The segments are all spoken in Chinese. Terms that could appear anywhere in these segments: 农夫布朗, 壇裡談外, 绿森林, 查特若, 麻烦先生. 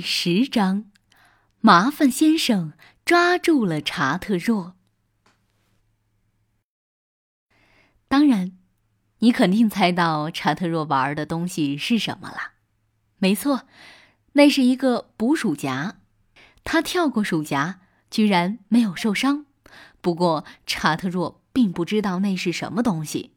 10章，麻烦先生抓住了查特若。当然，你肯定猜到查特若玩的东西是什么了。没错，那是一个捕鼠夹。他跳过鼠夹，居然没有受伤。不过查特若并不知道那是什么东西。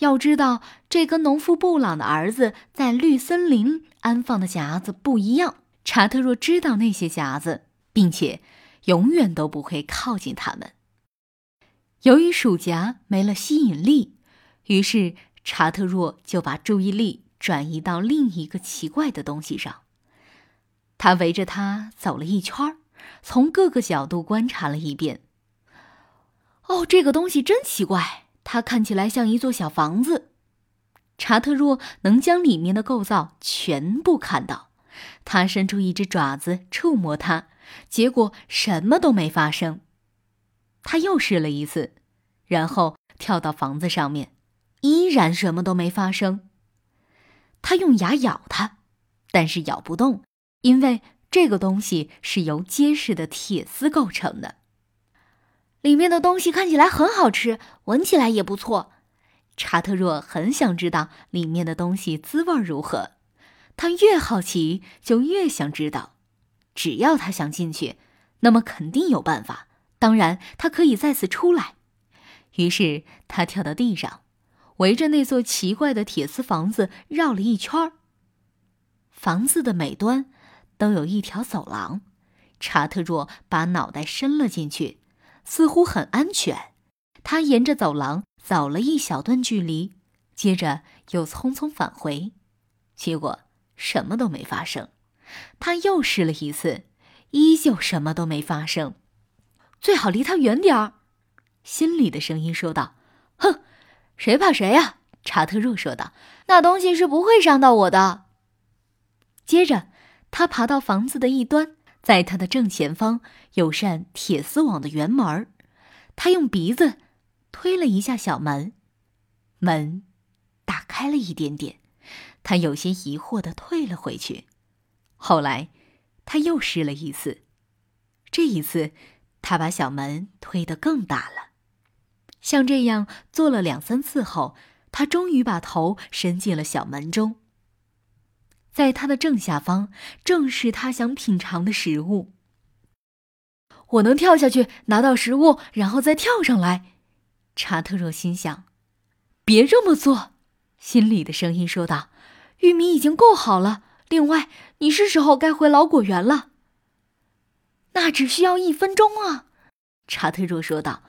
要知道，这跟农夫布朗的儿子在绿森林安放的匣子不一样。查特若知道那些匣子，并且永远都不会靠近它们。由于鼠夹没了吸引力，于是查特若就把注意力转移到另一个奇怪的东西上。他围着它走了一圈，从各个角度观察了一遍。哦，这个东西真奇怪，它看起来像一座小房子。查特若能将里面的构造全部看到，他伸出一只爪子触摸它，结果什么都没发生。他又试了一次，然后跳到房子上面，依然什么都没发生。他用牙咬它，但是咬不动，因为这个东西是由结实的铁丝构成的。里面的东西看起来很好吃，闻起来也不错。查特若很想知道里面的东西滋味如何，他越好奇就越想知道。只要他想进去，那么肯定有办法，当然他可以再次出来。于是他跳到地上，围着那座奇怪的铁丝房子绕了一圈。房子的每端都有一条走廊，查特若把脑袋伸了进去，似乎很安全。他沿着走廊走了一小段距离，接着又匆匆返回，结果什么都没发生。他又试了一次，依旧什么都没发生。最好离他远点儿，心里的声音说道。哼，谁怕谁呀？查特若说道，那东西是不会伤到我的。接着他爬到房子的一端，在他的正前方有扇铁丝网的圆门，他用鼻子推了一下小门，门打开了一点点，他有些疑惑地退了回去。后来他又试了一次，这一次他把小门推得更大了。像这样做了2-3次后，他终于把头伸进了小门中。在他的正下方正是他想品尝的食物。我能跳下去拿到食物，然后再跳上来，查特若心想。别这么做，心里的声音说道，玉米已经够好了，另外你是时候该回老果园了。那只需要1分钟啊，查特若说道，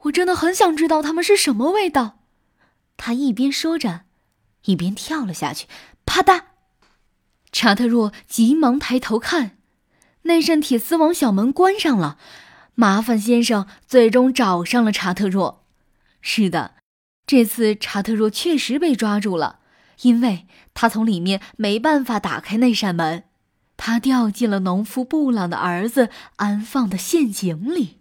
我真的很想知道它们是什么味道。他一边说着一边跳了下去，啪嗒。查特若急忙抬头看，那扇铁丝网小门关上了。麻烦先生最终找上了查特若。是的，这次查特若确实被抓住了，因为他从里面没办法打开那扇门，他掉进了农夫布朗的儿子安放的陷阱里。